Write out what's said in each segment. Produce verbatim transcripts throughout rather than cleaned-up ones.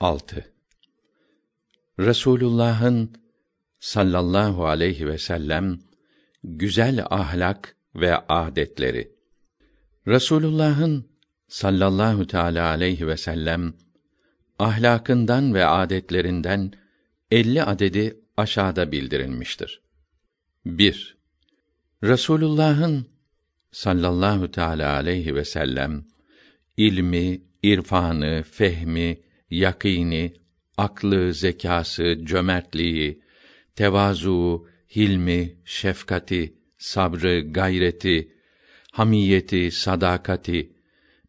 altı. Resulullah'ın sallallahu aleyhi ve sellem güzel ahlak ve adetleri. Resulullah'ın sallallahu teâlâ aleyhi ve sellem ahlakından ve adetlerinden elli adedi aşağıda bildirilmiştir. bir. Resulullah'ın sallallahu teâlâ aleyhi ve sellem ilmi, irfanı, fehmi, yakîni, aklı, zekâsı, cömertliği, tevazuu, hilmi, şefkati, sabrı, gayreti, hamiyeti, sadakati,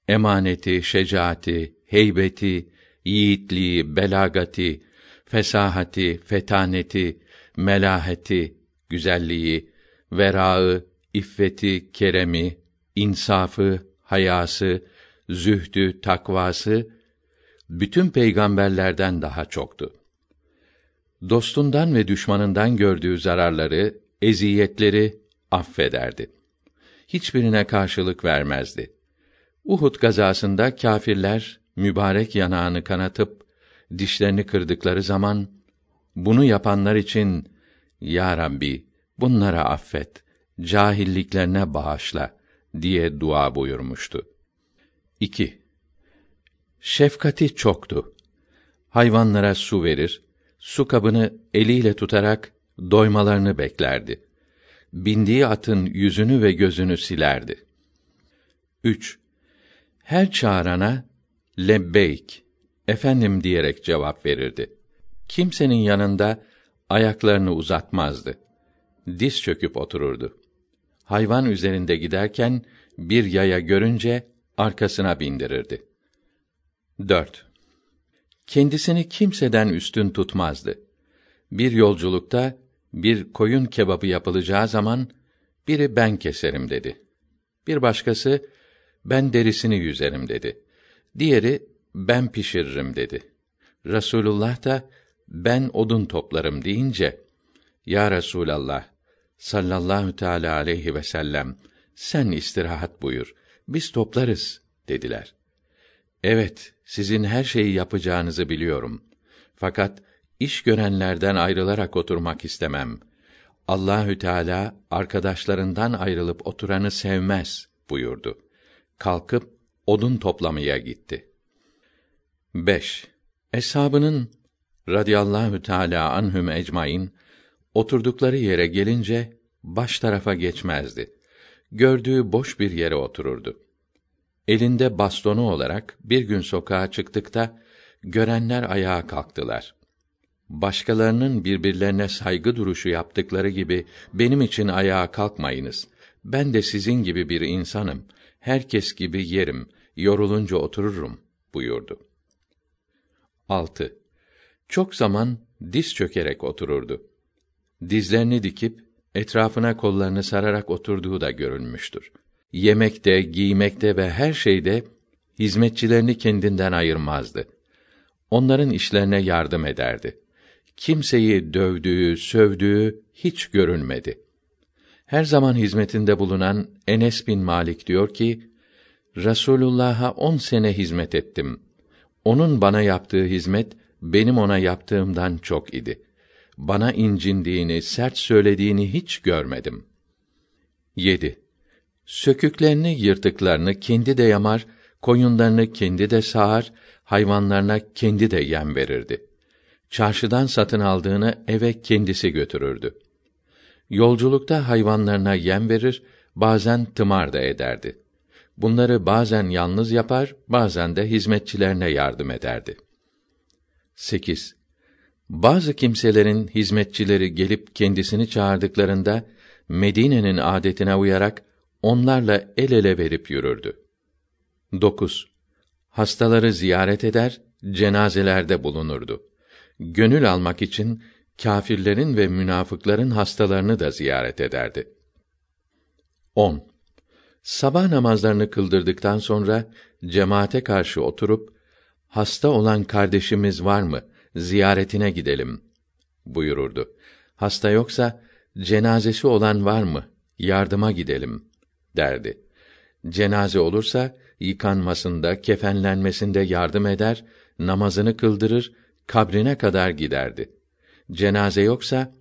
emaneti, şecaati, heybeti, yiğitliği, belagati, fesahati, fetaneti, melaheti, güzelliği, verâ'ı, iffeti, keremi, insafı, hayası, zühdü, takvası, bütün peygamberlerden daha çoktu. Dostundan ve düşmanından gördüğü zararları, eziyetleri affederdi. Hiçbirine karşılık vermezdi. Uhud gazasında kâfirler mübarek yanağını kanatıp dişlerini kırdıkları zaman, bunu yapanlar için "Ya Rabbi, bunlara affet, cahilliklerine bağışla" diye dua buyurmuştu. iki. Şefkati çoktu. Hayvanlara su verir, su kabını eliyle tutarak doymalarını beklerdi. Bindiği atın yüzünü ve gözünü silerdi. üç. Her çağırana lebbeyk, efendim diyerek cevap verirdi. Kimsenin yanında ayaklarını uzatmazdı. Diz çöküp otururdu. Hayvan üzerinde giderken bir yaya görünce arkasına bindirirdi. dört. Kendisini kimseden üstün tutmazdı. Bir yolculukta bir koyun kebabı yapılacağı zaman biri "ben keserim" dedi. Bir başkası "ben derisini yüzerim" dedi. Diğeri "ben pişiririm" dedi. Resulullah da "ben odun toplarım" deyince, "Ya Resulallah sallallahu teâlâ aleyhi ve sellem, sen istirahat buyur, biz toplarız" dediler. "Evet, sizin her şeyi yapacağınızı biliyorum. Fakat iş görenlerden ayrılarak oturmak istemem. Allahü Teâlâ arkadaşlarından ayrılıp oturanı sevmez" buyurdu. Kalkıp odun toplamaya gitti. beş. Eshabının radıyallahu teâlâ anhüm ecmaîn oturdukları yere gelince baş tarafa geçmezdi. Gördüğü boş bir yere otururdu. Elinde bastonu olarak bir gün sokağa çıktıkta görenler ayağa kalktılar. Başkalarının birbirlerine saygı duruşu yaptıkları gibi benim için ayağa kalkmayınız. Ben de sizin gibi bir insanım. Herkes gibi yerim, yorulunca otururum buyurdu. altı. Çok zaman diz çökerek otururdu. Dizlerini dikip etrafına kollarını sararak oturduğu da görülmüştür. Yemekte, giymekte ve her şeyde hizmetçilerini kendinden ayırmazdı. Onların işlerine yardım ederdi. Kimseyi dövdüğü, sövdüğü hiç görülmedi. Her zaman hizmetinde bulunan Enes bin Malik diyor ki, Resulullah'a on sene hizmet ettim. Onun bana yaptığı hizmet, benim ona yaptığımdan çok idi. Bana incindiğini, sert söylediğini hiç görmedim. yedi. Söküklerini, yırtıklarını kendi de yamar, koyunlarını kendi de sağar, hayvanlarına kendi de yem verirdi. Çarşıdan satın aldığını eve kendisi götürürdü. Yolculukta hayvanlarına yem verir, bazen tımar da ederdi. Bunları bazen yalnız yapar, bazen de hizmetçilerine yardım ederdi. sekiz. Bazı kimselerin hizmetçileri gelip kendisini çağırdıklarında, Medine'nin adetine uyarak onlarla el ele verip yürürdü. dokuz. Hastaları ziyaret eder, cenazelerde bulunurdu. Gönül almak için kâfirlerin ve münafıkların hastalarını da ziyaret ederdi. on. Sabah namazlarını kıldırdıktan sonra cemaate karşı oturup, "Hasta olan kardeşimiz var mı? Ziyaretine gidelim" buyururdu. "Hasta yoksa, cenazesi olan var mı? Yardıma gidelim" derdi. Cenaze olursa, yıkanmasında, kefenlenmesinde yardım eder, namazını kıldırır, kabrine kadar giderdi. Cenaze yoksa,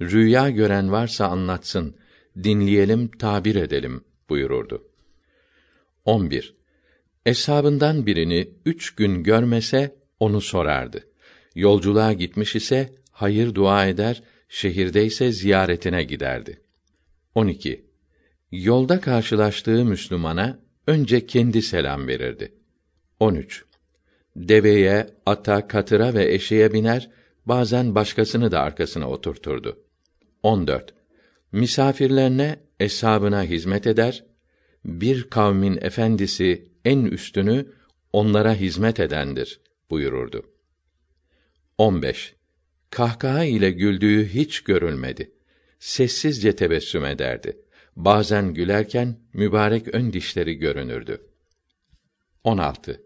rüya gören varsa anlatsın, dinleyelim, tabir edelim buyururdu. on bir. Eshabından birini üç gün görmese, onu sorardı. Yolculuğa gitmiş ise, hayır dua eder, şehirdeyse ziyaretine giderdi. on iki. Yolda karşılaştığı Müslümana, önce kendi selam verirdi. on üç. Deveye, ata, katıra ve eşeğe biner, bazen başkasını da arkasına oturturdu. on dört. Misafirlerine, eshabına hizmet eder, bir kavmin efendisi, en üstünü, onlara hizmet edendir buyururdu. on beş. Kahkaha ile güldüğü hiç görülmedi. Sessizce tebessüm ederdi. Bazen gülerken, mübarek ön dişleri görünürdü. on altı.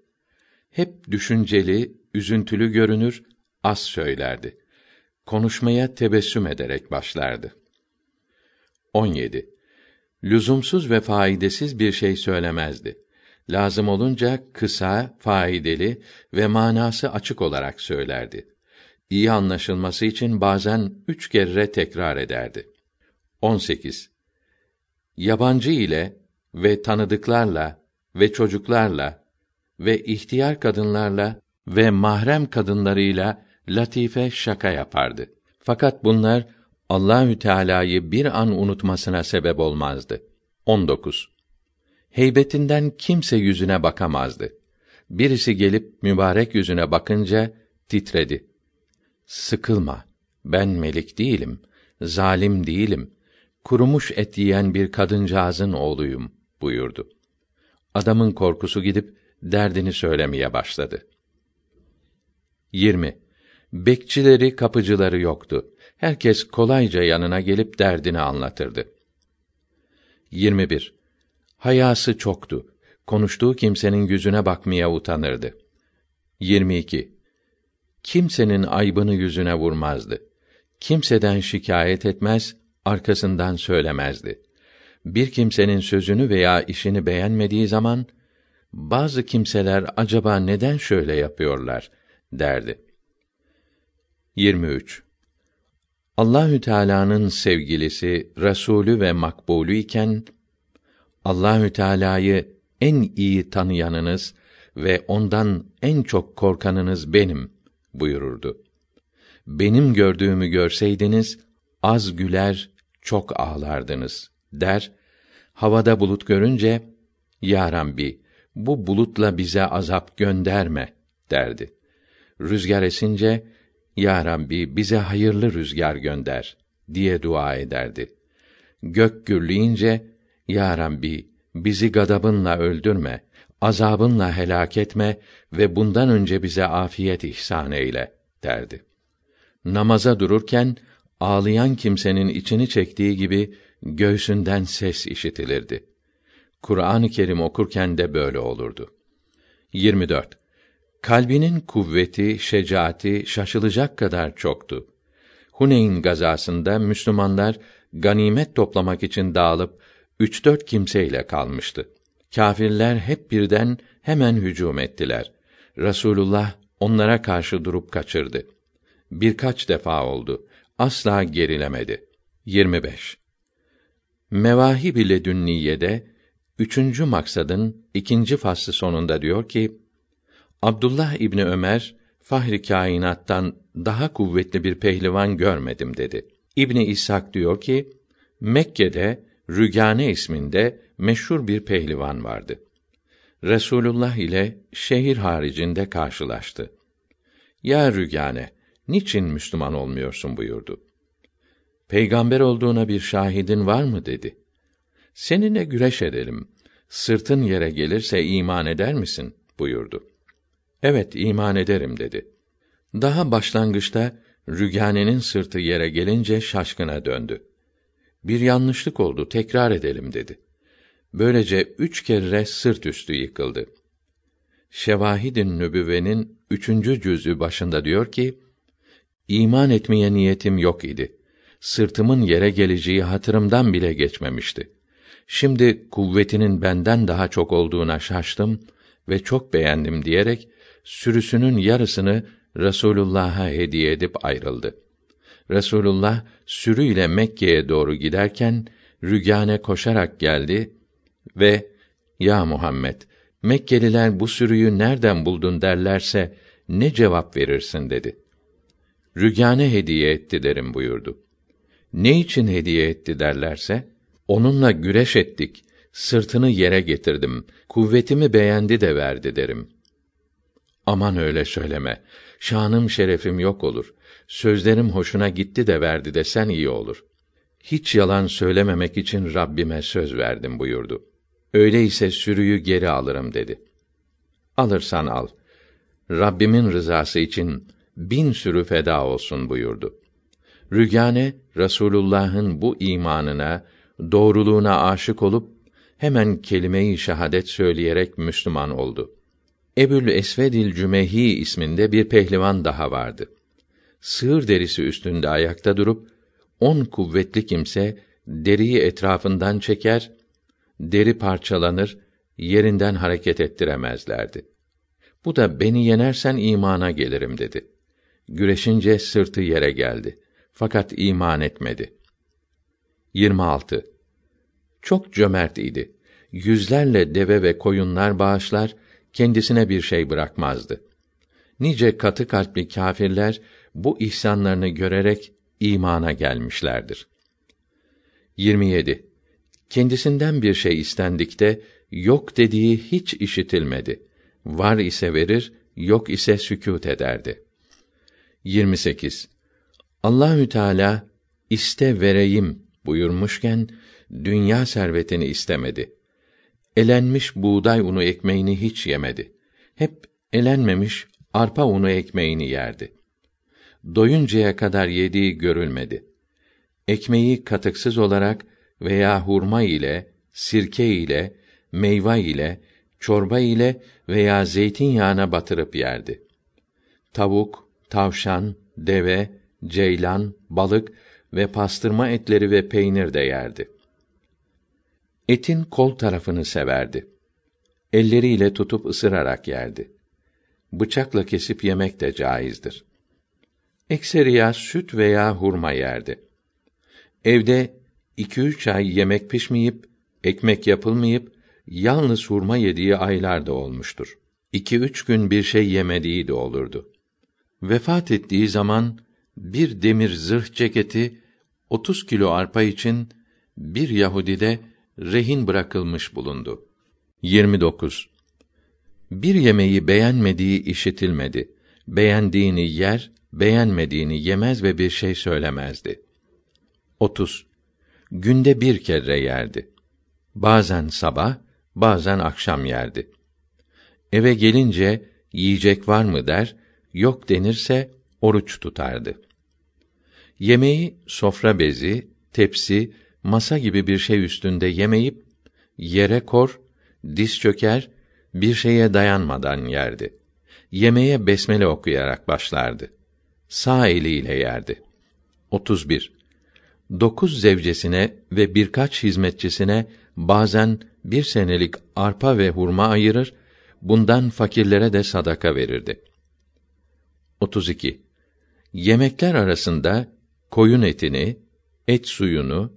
Hep düşünceli, üzüntülü görünür, az söylerdi. Konuşmaya tebessüm ederek başlardı. on yedi. Lüzumsuz ve faydasız bir şey söylemezdi. Lazım olunca kısa, faydalı ve manası açık olarak söylerdi. İyi anlaşılması için bazen üç kere tekrar ederdi. on sekiz. Yabancı ile ve tanıdıklarla ve çocuklarla ve ihtiyar kadınlarla ve mahrem kadınlarıyla latife şaka yapardı. Fakat bunlar Allahü Teâlâ'yı bir an unutmasına sebep olmazdı. on dokuz. Heybetinden kimse yüzüne bakamazdı. Birisi gelip mübarek yüzüne bakınca titredi. Sıkılma, ben melik değilim, zalim değilim, kurumuş et yiyen bir kadıncağızın oğluyum buyurdu. Adamın korkusu gidip derdini söylemeye başladı. yirmi. Bekçileri, kapıcıları yoktu. Herkes kolayca yanına gelip derdini anlatırdı. yirmi bir. Hayası çoktu. Konuştuğu kimsenin yüzüne bakmaya utanırdı. yirmi iki. Kimsenin aybını yüzüne vurmazdı. Kimseden şikayet etmez, arkasından söylemezdi. Bir kimsenin sözünü veya işini beğenmediği zaman, bazı kimseler acaba neden şöyle yapıyorlar derdi. yirmi üç. Allahü Teâlâ'nın sevgilisi, Resulü ve makbulü iken, Allahü Teâlâ'yı en iyi tanıyanınız ve ondan en çok korkanınız benim buyururdu. Benim gördüğümü görseydiniz, az güler, çok ağlardınız der, havada bulut görünce, Ya Rabbi, bu bulutla bize azap gönderme derdi. Rüzgar esince, Ya Rabbi, bize hayırlı rüzgar gönder diye dua ederdi. Gök gürleyince, Ya Rabbi, bizi gadabınla öldürme, azabınla helak etme ve bundan önce bize afiyet ihsan eyle derdi. Namaza dururken, ağlayan kimsenin içini çektiği gibi, göğsünden ses işitilirdi. Kur'an-ı Kerim okurken de böyle olurdu. yirmi dört. Kalbinin kuvveti, şecaati şaşılacak kadar çoktu. Huneyn gazasında Müslümanlar ganimet toplamak için dağılıp üç dört kimseyle kalmıştı. Kâfirler hep birden hemen hücum ettiler. Resulullah onlara karşı durup kaçırdı. Birkaç defa oldu. Asla gerilemedi. yirmi beş. Mevâhib ile Dünniye'de üçüncü maksadın ikinci faslı sonunda diyor ki, Abdullah İbni Ömer, Fahri Kainat'tan daha kuvvetli bir pehlivan görmedim dedi. İbni İshak diyor ki, Mekke'de Rügâne isminde meşhur bir pehlivan vardı. Resulullah ile şehir haricinde karşılaştı. Ya Rügâne, niçin Müslüman olmuyorsun buyurdu. Peygamber olduğuna bir şahidin var mı dedi. Seninle güreş edelim. Sırtın yere gelirse iman eder misin buyurdu. Evet, iman ederim dedi. Daha başlangıçta Rügâne'nin sırtı yere gelince şaşkına döndü. Bir yanlışlık oldu, tekrar edelim dedi. Böylece üç kere sırt üstü yıkıldı. Şevâhid-i nübüvenin üçüncü cüzü başında diyor ki, İman etmeye niyetim yok idi. Sırtımın yere geleceği hatırımdan bile geçmemişti. Şimdi kuvvetinin benden daha çok olduğuna şaştım ve çok beğendim diyerek, sürüsünün yarısını Resulullah'a hediye edip ayrıldı. Resulullah sürü ile Mekke'ye doğru giderken Rügâne koşarak geldi ve "Ya Muhammed, Mekkeliler bu sürüyü nereden buldun derlerse ne cevap verirsin?" dedi. "Rügâne hediye etti derim" buyurdu. "Ne için hediye etti?" derlerse, "Onunla güreş ettik, sırtını yere getirdim, kuvvetimi beğendi de verdi" derim. "Aman öyle söyleme, şanım şerefim yok olur, sözlerim hoşuna gitti de verdi desen iyi olur. Hiç yalan söylememek için Rabbime söz verdim" buyurdu. "Öyleyse sürüyü geri alırım" dedi. "Alırsan al, Rabbimin rızası için bin sürü feda olsun" buyurdu. Rügâne, Resulullah'ın bu imanına, doğruluğuna aşık olup, hemen kelime-i şehadet söyleyerek Müslüman oldu. Ebu'l-Esved-il Cümehi isminde bir pehlivan daha vardı. Sığır derisi üstünde ayakta durup, on kuvvetli kimse deriyi etrafından çeker, deri parçalanır, yerinden hareket ettiremezlerdi. Bu da "Beni yenersen imana gelirim" dedi. Güreşince sırtı yere geldi. Fakat iman etmedi. yirmi altı. Çok cömert idi. Yüzlerle deve ve koyunlar bağışlar, kendisine bir şey bırakmazdı. Nice katı kalpli kâfirler bu ihsanlarını görerek imana gelmişlerdir. yirmi yedi. Kendisinden bir şey istendikte yok dediği hiç işitilmedi. Var ise verir, yok ise sükût ederdi. yirmi sekiz. Allahü Teâlâ "iste vereyim" buyurmuşken dünya servetini istemedi. Elenmiş buğday unu ekmeğini hiç yemedi. Hep elenmemiş arpa unu ekmeğini yerdi. Doyuncaya kadar yediği görülmedi. Ekmeği katıksız olarak veya hurma ile, sirke ile, meyve ile, çorba ile veya zeytinyağına batırıp yerdi. Tavuk, tavşan, deve, ceylan, balık ve pastırma etleri ve peynir de yerdi. Etin kol tarafını severdi. Elleriyle tutup ısırarak yerdi. Bıçakla kesip yemek de caizdir. Ekseriya süt veya hurma yerdi. Evde iki üç ay yemek pişmeyip, ekmek yapılmayıp, yalnız hurma yediği aylar da olmuştur. İki üç gün bir şey yemediği de olurdu. Vefat ettiği zaman, bir demir zırh ceketi, otuz kilo arpa için bir Yahudi'de rehin bırakılmış bulundu. yirmi dokuz. Bir yemeği beğenmediği işitilmedi. Beğendiğini yer, beğenmediğini yemez ve bir şey söylemezdi. otuz. Günde bir kere yerdi. Bazen sabah, bazen akşam yerdi. Eve gelince, yiyecek var mı der, yok denirse oruç tutardı. Yemeği sofra bezi, tepsi, masa gibi bir şey üstünde yemeyip, yere kor, diz çöker, bir şeye dayanmadan yerdi. Yemeğe besmele okuyarak başlardı. Sağ eliyle yerdi. otuz bir. Dokuz zevcesine ve birkaç hizmetçisine bazen bir senelik arpa ve hurma ayırır, bundan fakirlere de sadaka verirdi. otuz iki. Yemekler arasında koyun etini, et suyunu,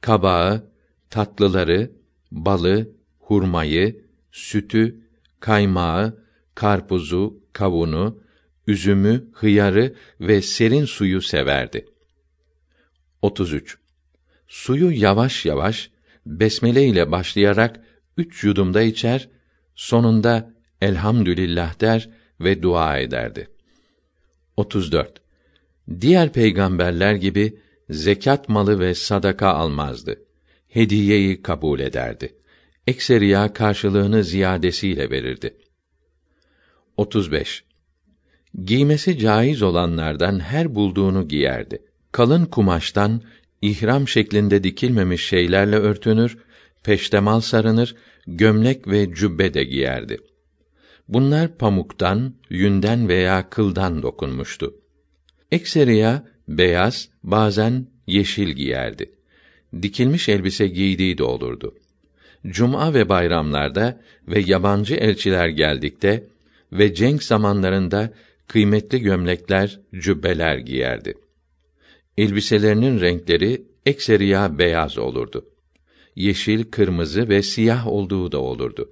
kabağı, tatlıları, balı, hurmayı, sütü, kaymağı, karpuzu, kavunu, üzümü, hıyarı ve serin suyu severdi. otuz üç. Suyu yavaş yavaş, besmele ile başlayarak üç yudumda içer, sonunda elhamdülillah der ve dua ederdi. otuz dört. Diğer peygamberler gibi zekat malı ve sadaka almazdı. Hediyeyi kabul ederdi. Ekseriya karşılığını ziyadesiyle verirdi. otuz beş. Giymesi caiz olanlardan her bulduğunu giyerdi. Kalın kumaştan ihram şeklinde dikilmemiş şeylerle örtünür, peştemal sarınır, gömlek ve cübbe de giyerdi. Bunlar pamuktan, yünden veya kıldan dokunmuştu. Ekseriya beyaz, bazen yeşil giyerdi. Dikilmiş elbise giydiği de olurdu. Cuma ve bayramlarda ve yabancı elçiler geldikte ve cenk zamanlarında kıymetli gömlekler, cübbeler giyerdi. Elbiselerinin renkleri ekseriya beyaz olurdu. Yeşil, kırmızı ve siyah olduğu da olurdu.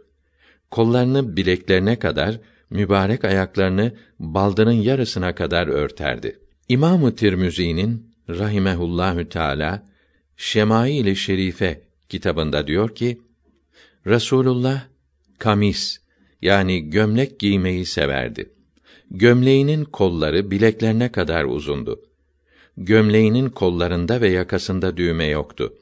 Kollarını bileklerine kadar, mübarek ayaklarını baldırın yarısına kadar örterdi. İmamı Tirmüzi'nin rahimehullahü teâlâ Şemâî-i Şerîfe kitabında diyor ki: Resulullah kamis yani gömlek giymeyi severdi. Gömleğinin kolları bileklerine kadar uzundu. Gömleğinin kollarında ve yakasında düğme yoktu.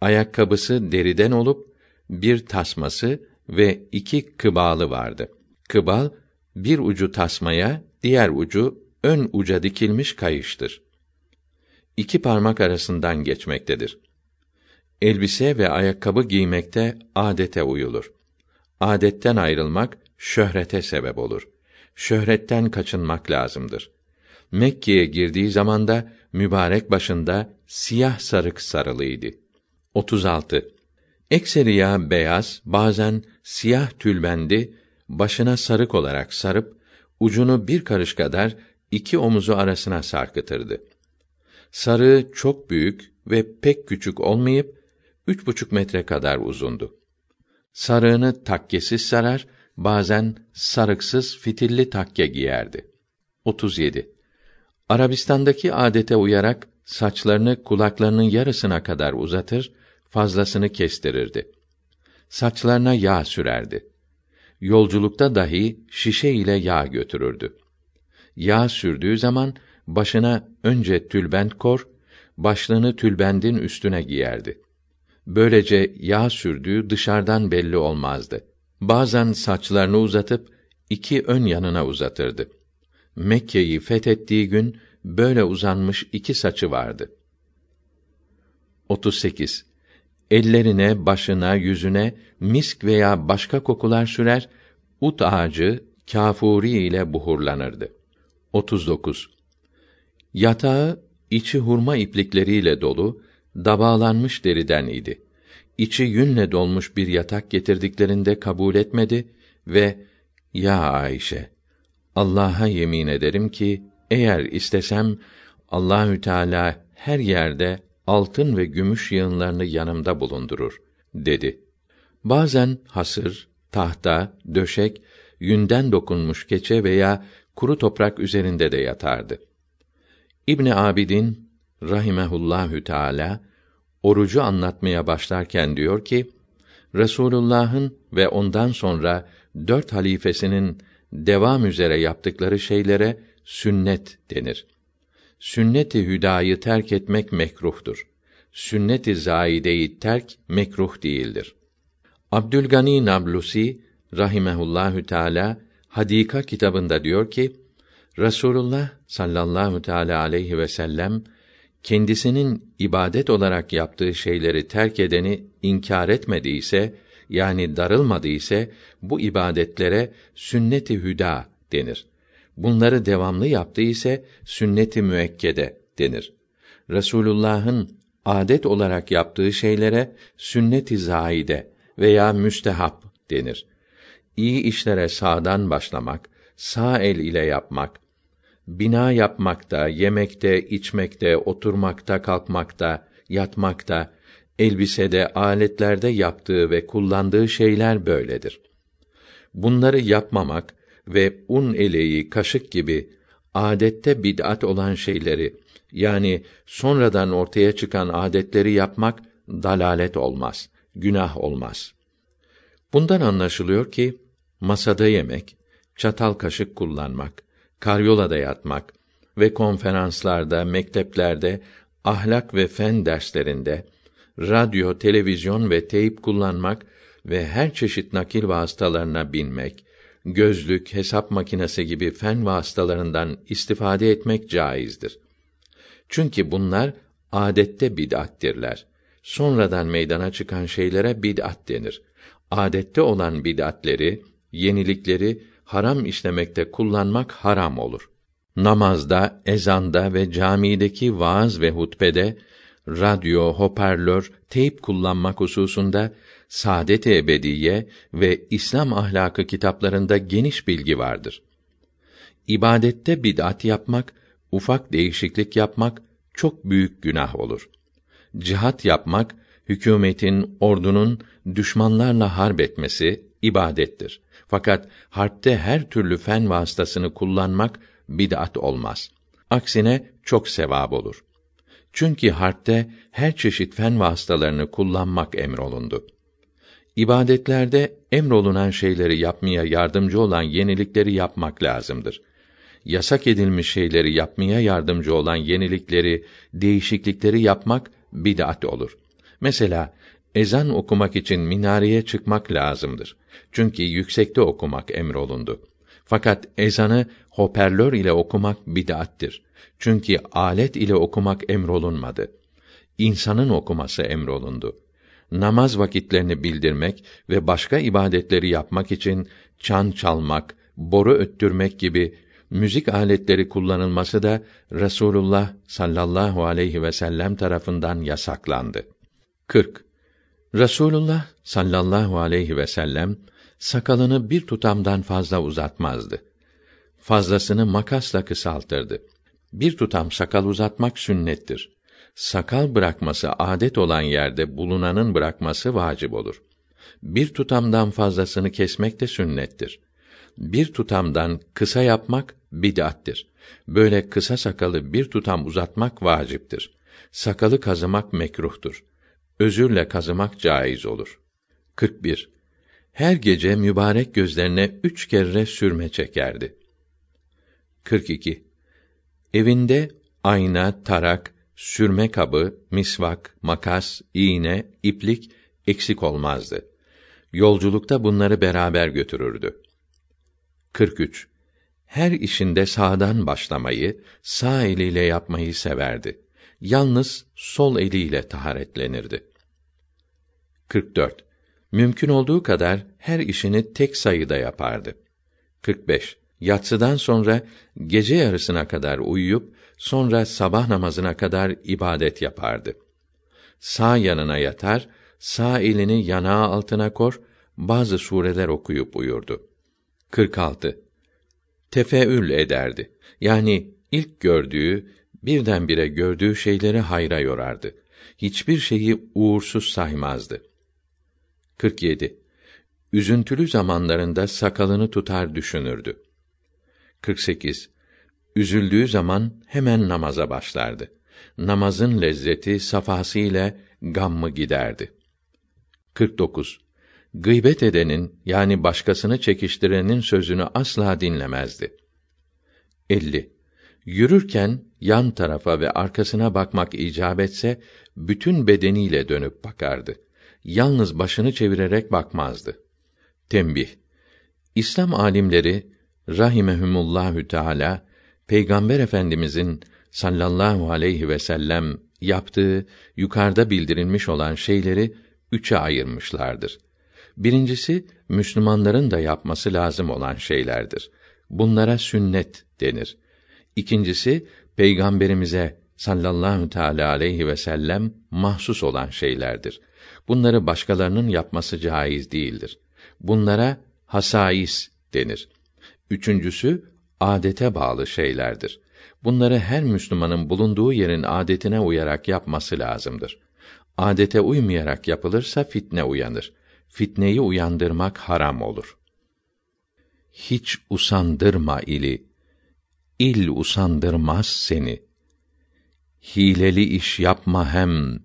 Ayakkabısı deriden olup bir tasması ve iki kıbalı vardı. Kıbal bir ucu tasmaya, diğer ucu ön uca dikilmiş kayıştır. İki parmak arasından geçmektedir. Elbise ve ayakkabı giymekte adete uyulur. Adetten ayrılmak şöhrete sebep olur. Şöhretten kaçınmak lazımdır. Mekke'ye girdiği zaman da mübarek başında siyah sarık sarılıydı. otuz altı. Ekseriya beyaz, bazen siyah tülbendi, başına sarık olarak sarıp, ucunu bir karış kadar iki omuzu arasına sarkıtırdı. Sarığı çok büyük ve pek küçük olmayıp, üç buçuk metre kadar uzundu. Sarığını takkesiz sarar, bazen sarıksız fitilli takke giyerdi. otuz yedi. Arabistan'daki adete uyarak, saçlarını kulaklarının yarısına kadar uzatır, fazlasını kestirirdi. Saçlarına yağ sürerdi. Yolculukta dahi şişe ile yağ götürürdü. Yağ sürdüğü zaman başına önce tülbent kor, başlığını tülbendin üstüne giyerdi. Böylece yağ sürdüğü dışarıdan belli olmazdı. Bazen saçlarını uzatıp iki ön yanına uzatırdı. Mekke'yi fethettiği gün böyle uzanmış iki saçı vardı. otuz sekiz. Ellerine, başına, yüzüne misk veya başka kokular sürer, ut ağacı, kâfuri ile buhurlanırdı. otuz dokuz. Yatağı, içi hurma iplikleriyle dolu, dabağlanmış deriden idi. İçi yünle dolmuş bir yatak getirdiklerinde kabul etmedi ve, "Ya Ayşe, Allah'a yemin ederim ki, eğer istesem, Allahü Teâlâ her yerde altın ve gümüş yığınlarını yanımda bulundurur," dedi. Bazen hasır, tahta, döşek, yünden dokunmuş keçe veya kuru toprak üzerinde de yatardı. İbni Abidin rahimehullahü teâlâ orucu anlatmaya başlarken diyor ki: Resulullah'ın ve ondan sonra dört halifesinin devam üzere yaptıkları şeylere sünnet denir. Sünnet-i hüdâyı terk etmek mekruhtur. Sünnet-i zâideyi terk mekruh değildir. Abdülgani Nablusi rahimehullahü teâlâ Hadîka kitabında diyor ki: Resulullah sallallahu teâlâ aleyhi ve sellem kendisinin ibadet olarak yaptığı şeyleri terk edeni inkar etmediyse, yani darılmadıysa, bu ibadetlere sünnet-i hüdâ denir. Bunları devamlı yaptığı ise sünnet-i müekkede denir. Resulullah'ın adet olarak yaptığı şeylere sünnet-i zâide veya müstehap denir. İyi işlere sağdan başlamak, sağ el ile yapmak, bina yapmakta, yemekte, içmekte, oturmakta, kalkmakta, yatmakta, elbisede, aletlerde yaptığı ve kullandığı şeyler böyledir. Bunları yapmamak ve un eleği, kaşık gibi adette bid'at olan şeyleri, yani sonradan ortaya çıkan adetleri yapmak dalalet olmaz, günah olmaz. Bundan anlaşılıyor ki masada yemek, çatal kaşık kullanmak, karyolada yatmak ve konferanslarda, mekteplerde, ahlak ve fen derslerinde, radyo, televizyon ve teyp kullanmak ve her çeşit nakil vasıtalarına binmek, gözlük, hesap makinesi gibi fen vasıtalarından istifade etmek caizdir. Çünkü bunlar adette bid'attirler. Sonradan meydana çıkan şeylere bid'at denir. Adette olan bid'atleri, yenilikleri haram işlemekte kullanmak haram olur. Namazda, ezanda ve camideki vaaz ve hutbede radyo, hoparlör, teyp kullanmak hususunda Saadet-i Ebediye ve İslam ahlakı kitaplarında geniş bilgi vardır. İbadette bid'at yapmak, ufak değişiklik yapmak çok büyük günah olur. Cihat yapmak, hükümetin, ordunun düşmanlarla harp etmesi ibadettir. Fakat harpte her türlü fen vasıtasını kullanmak bid'at olmaz. Aksine çok sevap olur. Çünkü harpte her çeşit fen vasıtalarını kullanmak emrolundu. İbadetlerde emrolunan şeyleri yapmaya yardımcı olan yenilikleri yapmak lazımdır. Yasak edilmiş şeyleri yapmaya yardımcı olan yenilikleri, değişiklikleri yapmak bid'at olur. Mesela ezan okumak için minareye çıkmak lazımdır. Çünkü yüksekte okumak emrolundu. Fakat ezanı hoparlör ile okumak bid'attir. Çünkü alet ile okumak emrolunmadı. İnsanın okuması emrolundu. Namaz vakitlerini bildirmek ve başka ibadetleri yapmak için çan çalmak, boru öttürmek gibi müzik aletleri kullanılması da Resulullah sallallahu aleyhi ve sellem tarafından yasaklandı. kırk. Resulullah sallallahu aleyhi ve sellem sakalını bir tutamdan fazla uzatmazdı. Fazlasını makasla kısaltırdı. Bir tutam sakal uzatmak sünnettir. Sakal bırakması adet olan yerde bulunanın bırakması vacip olur. Bir tutamdan fazlasını kesmek de sünnettir. Bir tutamdan kısa yapmak bid'attir. Böyle kısa sakalı bir tutam uzatmak vaciptir. Sakalı kazımak mekruhtur. Özürle kazımak caiz olur. kırk bir. Her gece mübarek gözlerine üç kere sürme çekerdi. kırk iki. Evinde ayna, tarak, sürme kabı, misvak, makas, iğne, iplik eksik olmazdı. Yolculukta bunları beraber götürürdü. kırk üç. Her işinde sağdan başlamayı, sağ eliyle yapmayı severdi. Yalnız sol eliyle taharetlenirdi. kırk dört. Mümkün olduğu kadar her işini tek sayıda yapardı. kırk beş. Yatsıdan sonra gece yarısına kadar uyuyup, sonra sabah namazına kadar ibadet yapardı. Sağ yanına yatar, sağ elini yanağı altına kor, bazı sureler okuyup uyurdu. kırk altı. Tefeül ederdi. Yani ilk gördüğü, birdenbire gördüğü şeyleri hayra yorardı. Hiçbir şeyi uğursuz saymazdı. kırk yedi. Üzüntülü zamanlarında sakalını tutar düşünürdü. kırk sekiz. Üzüldüğü zaman hemen namaza başlardı. Namazın lezzeti, safası ile gammı giderdi. kırk dokuz. Gıybet edenin, yani başkasını çekiştirenin sözünü asla dinlemezdi. elli. Yürürken yan tarafa ve arkasına bakmak icap etse, bütün bedeniyle dönüp bakardı. Yalnız başını çevirerek bakmazdı. Tembih. İslam alimleri rahimehumullahü teâlâ, Peygamber Efendimizin sallallahu aleyhi ve sellem yaptığı yukarıda bildirilmiş olan şeyleri üçe ayırmışlardır. Birincisi, Müslümanların da yapması lazım olan şeylerdir. Bunlara sünnet denir. İkincisi, Peygamberimize sallallahu teâlâ aleyhi ve sellem mahsus olan şeylerdir. Bunları başkalarının yapması caiz değildir. Bunlara hasais denir. Üçüncüsü, adete bağlı şeylerdir. Bunları her Müslümanın bulunduğu yerin adetine uyarak yapması lazımdır. Adete uymayarak yapılırsa fitne uyanır. Fitneyi uyandırmak haram olur. Hiç usandırma ili, il usandırmaz seni. Hileli iş yapma hem,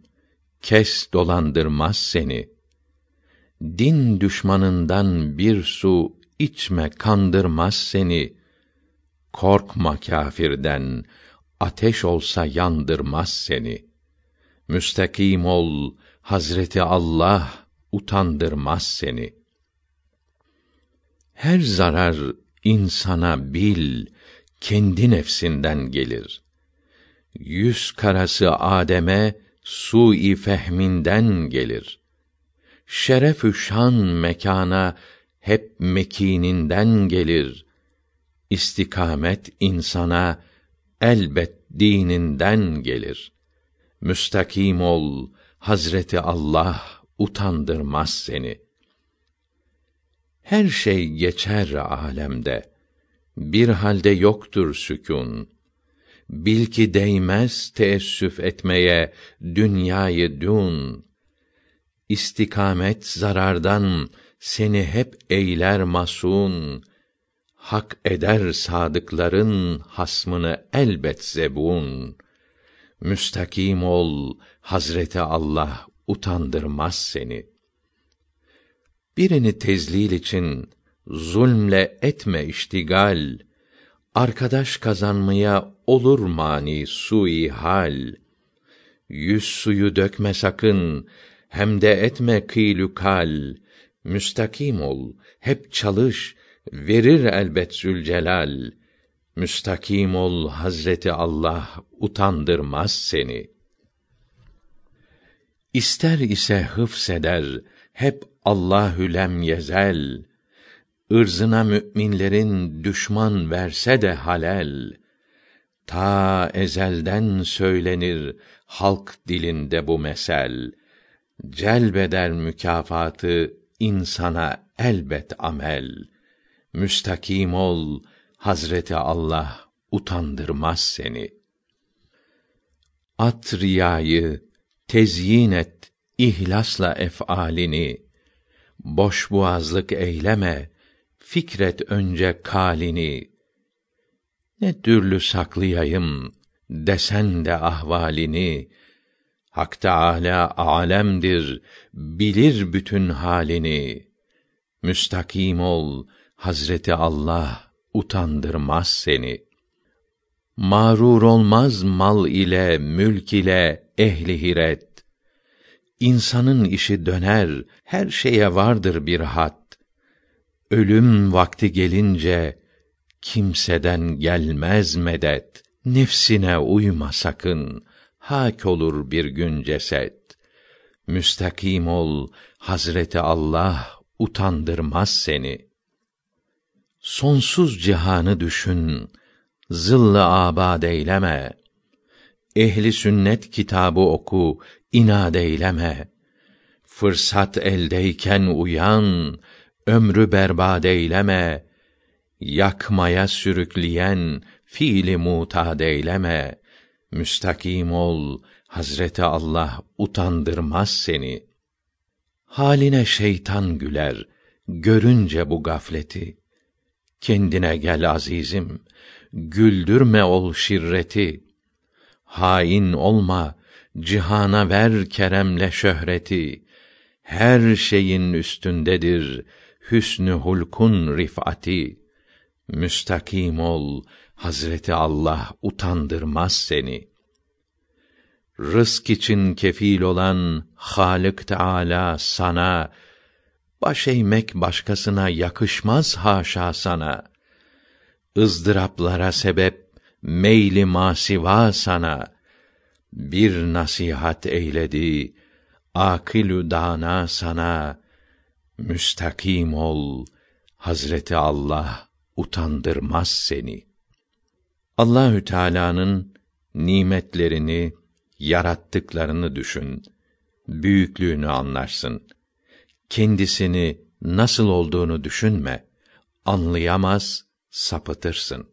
kes dolandırmaz seni. Din düşmanından bir su içme kandırmaz seni. Korkma kâfirden, ateş olsa yandırmaz seni. Müstakîm ol, Hazreti Allah utandırmaz seni. Her zarar insana bil, kendi nefsinden gelir. Yüz karası Âdem'e su-i fehminden gelir. Şeref-ü şan mekana hep mekininden gelir. İstikamet insana elbet dininden gelir. müstakim ol, Hazreti Allah utandırmaz seni. Her şey geçer alemde, bir halde yoktur sükûn. Bil ki değmez teessüf etmeye dünyayı dün. İstikamet zarardan seni hep eyler masûn. Hak eder sadıkların hasmını elbet zebûn. Müstakim ol, Hazreti Allah utandırmaz seni. Birini tezlil için zulmle etme iştigal. Arkadaş kazanmaya olur mani suihal. Yüz suyu dökme sakın, hem de etme kîlükal. Müstakim ol, hep çalış, verir elbet Zülcelal. Müstakim ol, Hazreti Allah utandırmaz seni. İster ise hıfseder, hep Allahü lem yezel. Irzına müminlerin düşman verse de halel. Ta ezelden söylenir halk dilinde bu mesel. Celbeder mükafatı insana elbet amel. Müstakim ol, Hazreti Allah utandırmaz seni. At riyayı, tezyin et ihlasla ef'alini. Boş boğazlık eyleme, fikret önce kâlini. Ne türlü saklayayım desen de ahvalini. Hak Teâlâ âlemdir, bilir bütün halini. Müstakim ol, Hazreti Allah utandırmaz seni. Mağrur olmaz mal ile, mülk ile ehli hiret. İnsanın işi döner, her şeye vardır bir hat. Ölüm vakti gelince kimseden gelmez medet. Nefsine uyma sakın, hak olur bir gün ceset. Müstakim ol, Hazreti Allah utandırmaz seni. Sonsuz cihanı düşün, zıllı âbâd eyleme. Ehli sünnet kitabı oku, inad eyleme. Fırsat eldeyken uyan, ömrü berbat eyleme. Yakmaya sürükleyen fiili mutad eyleme. Müstakim ol, Hazreti Allah utandırmaz seni. Haline şeytan güler, görünce bu gafleti. Kendine gel azizim, güldürme ol şirreti. Hain olma, cihana ver keremle şöhreti. Her şeyin üstündedir hüsnü hulkun rifati. Müstakim ol, Hazreti Allah utandırmaz seni. Rızk için kefil olan Hâlık Teâlâ sana, baş eğmek başkasına yakışmaz haşa sana. Izdıraplara sebep meyli masiva sana. Bir nasihat eyledi akilü dâna sana. Müstakim ol, Hazreti Allah utandırmaz seni. Allahü Teâlâ'nın nimetlerini, yarattıklarını düşün. Büyüklüğünü anlarsın. Kendisini nasıl olduğunu düşünme, anlayamaz, sapıtırsın.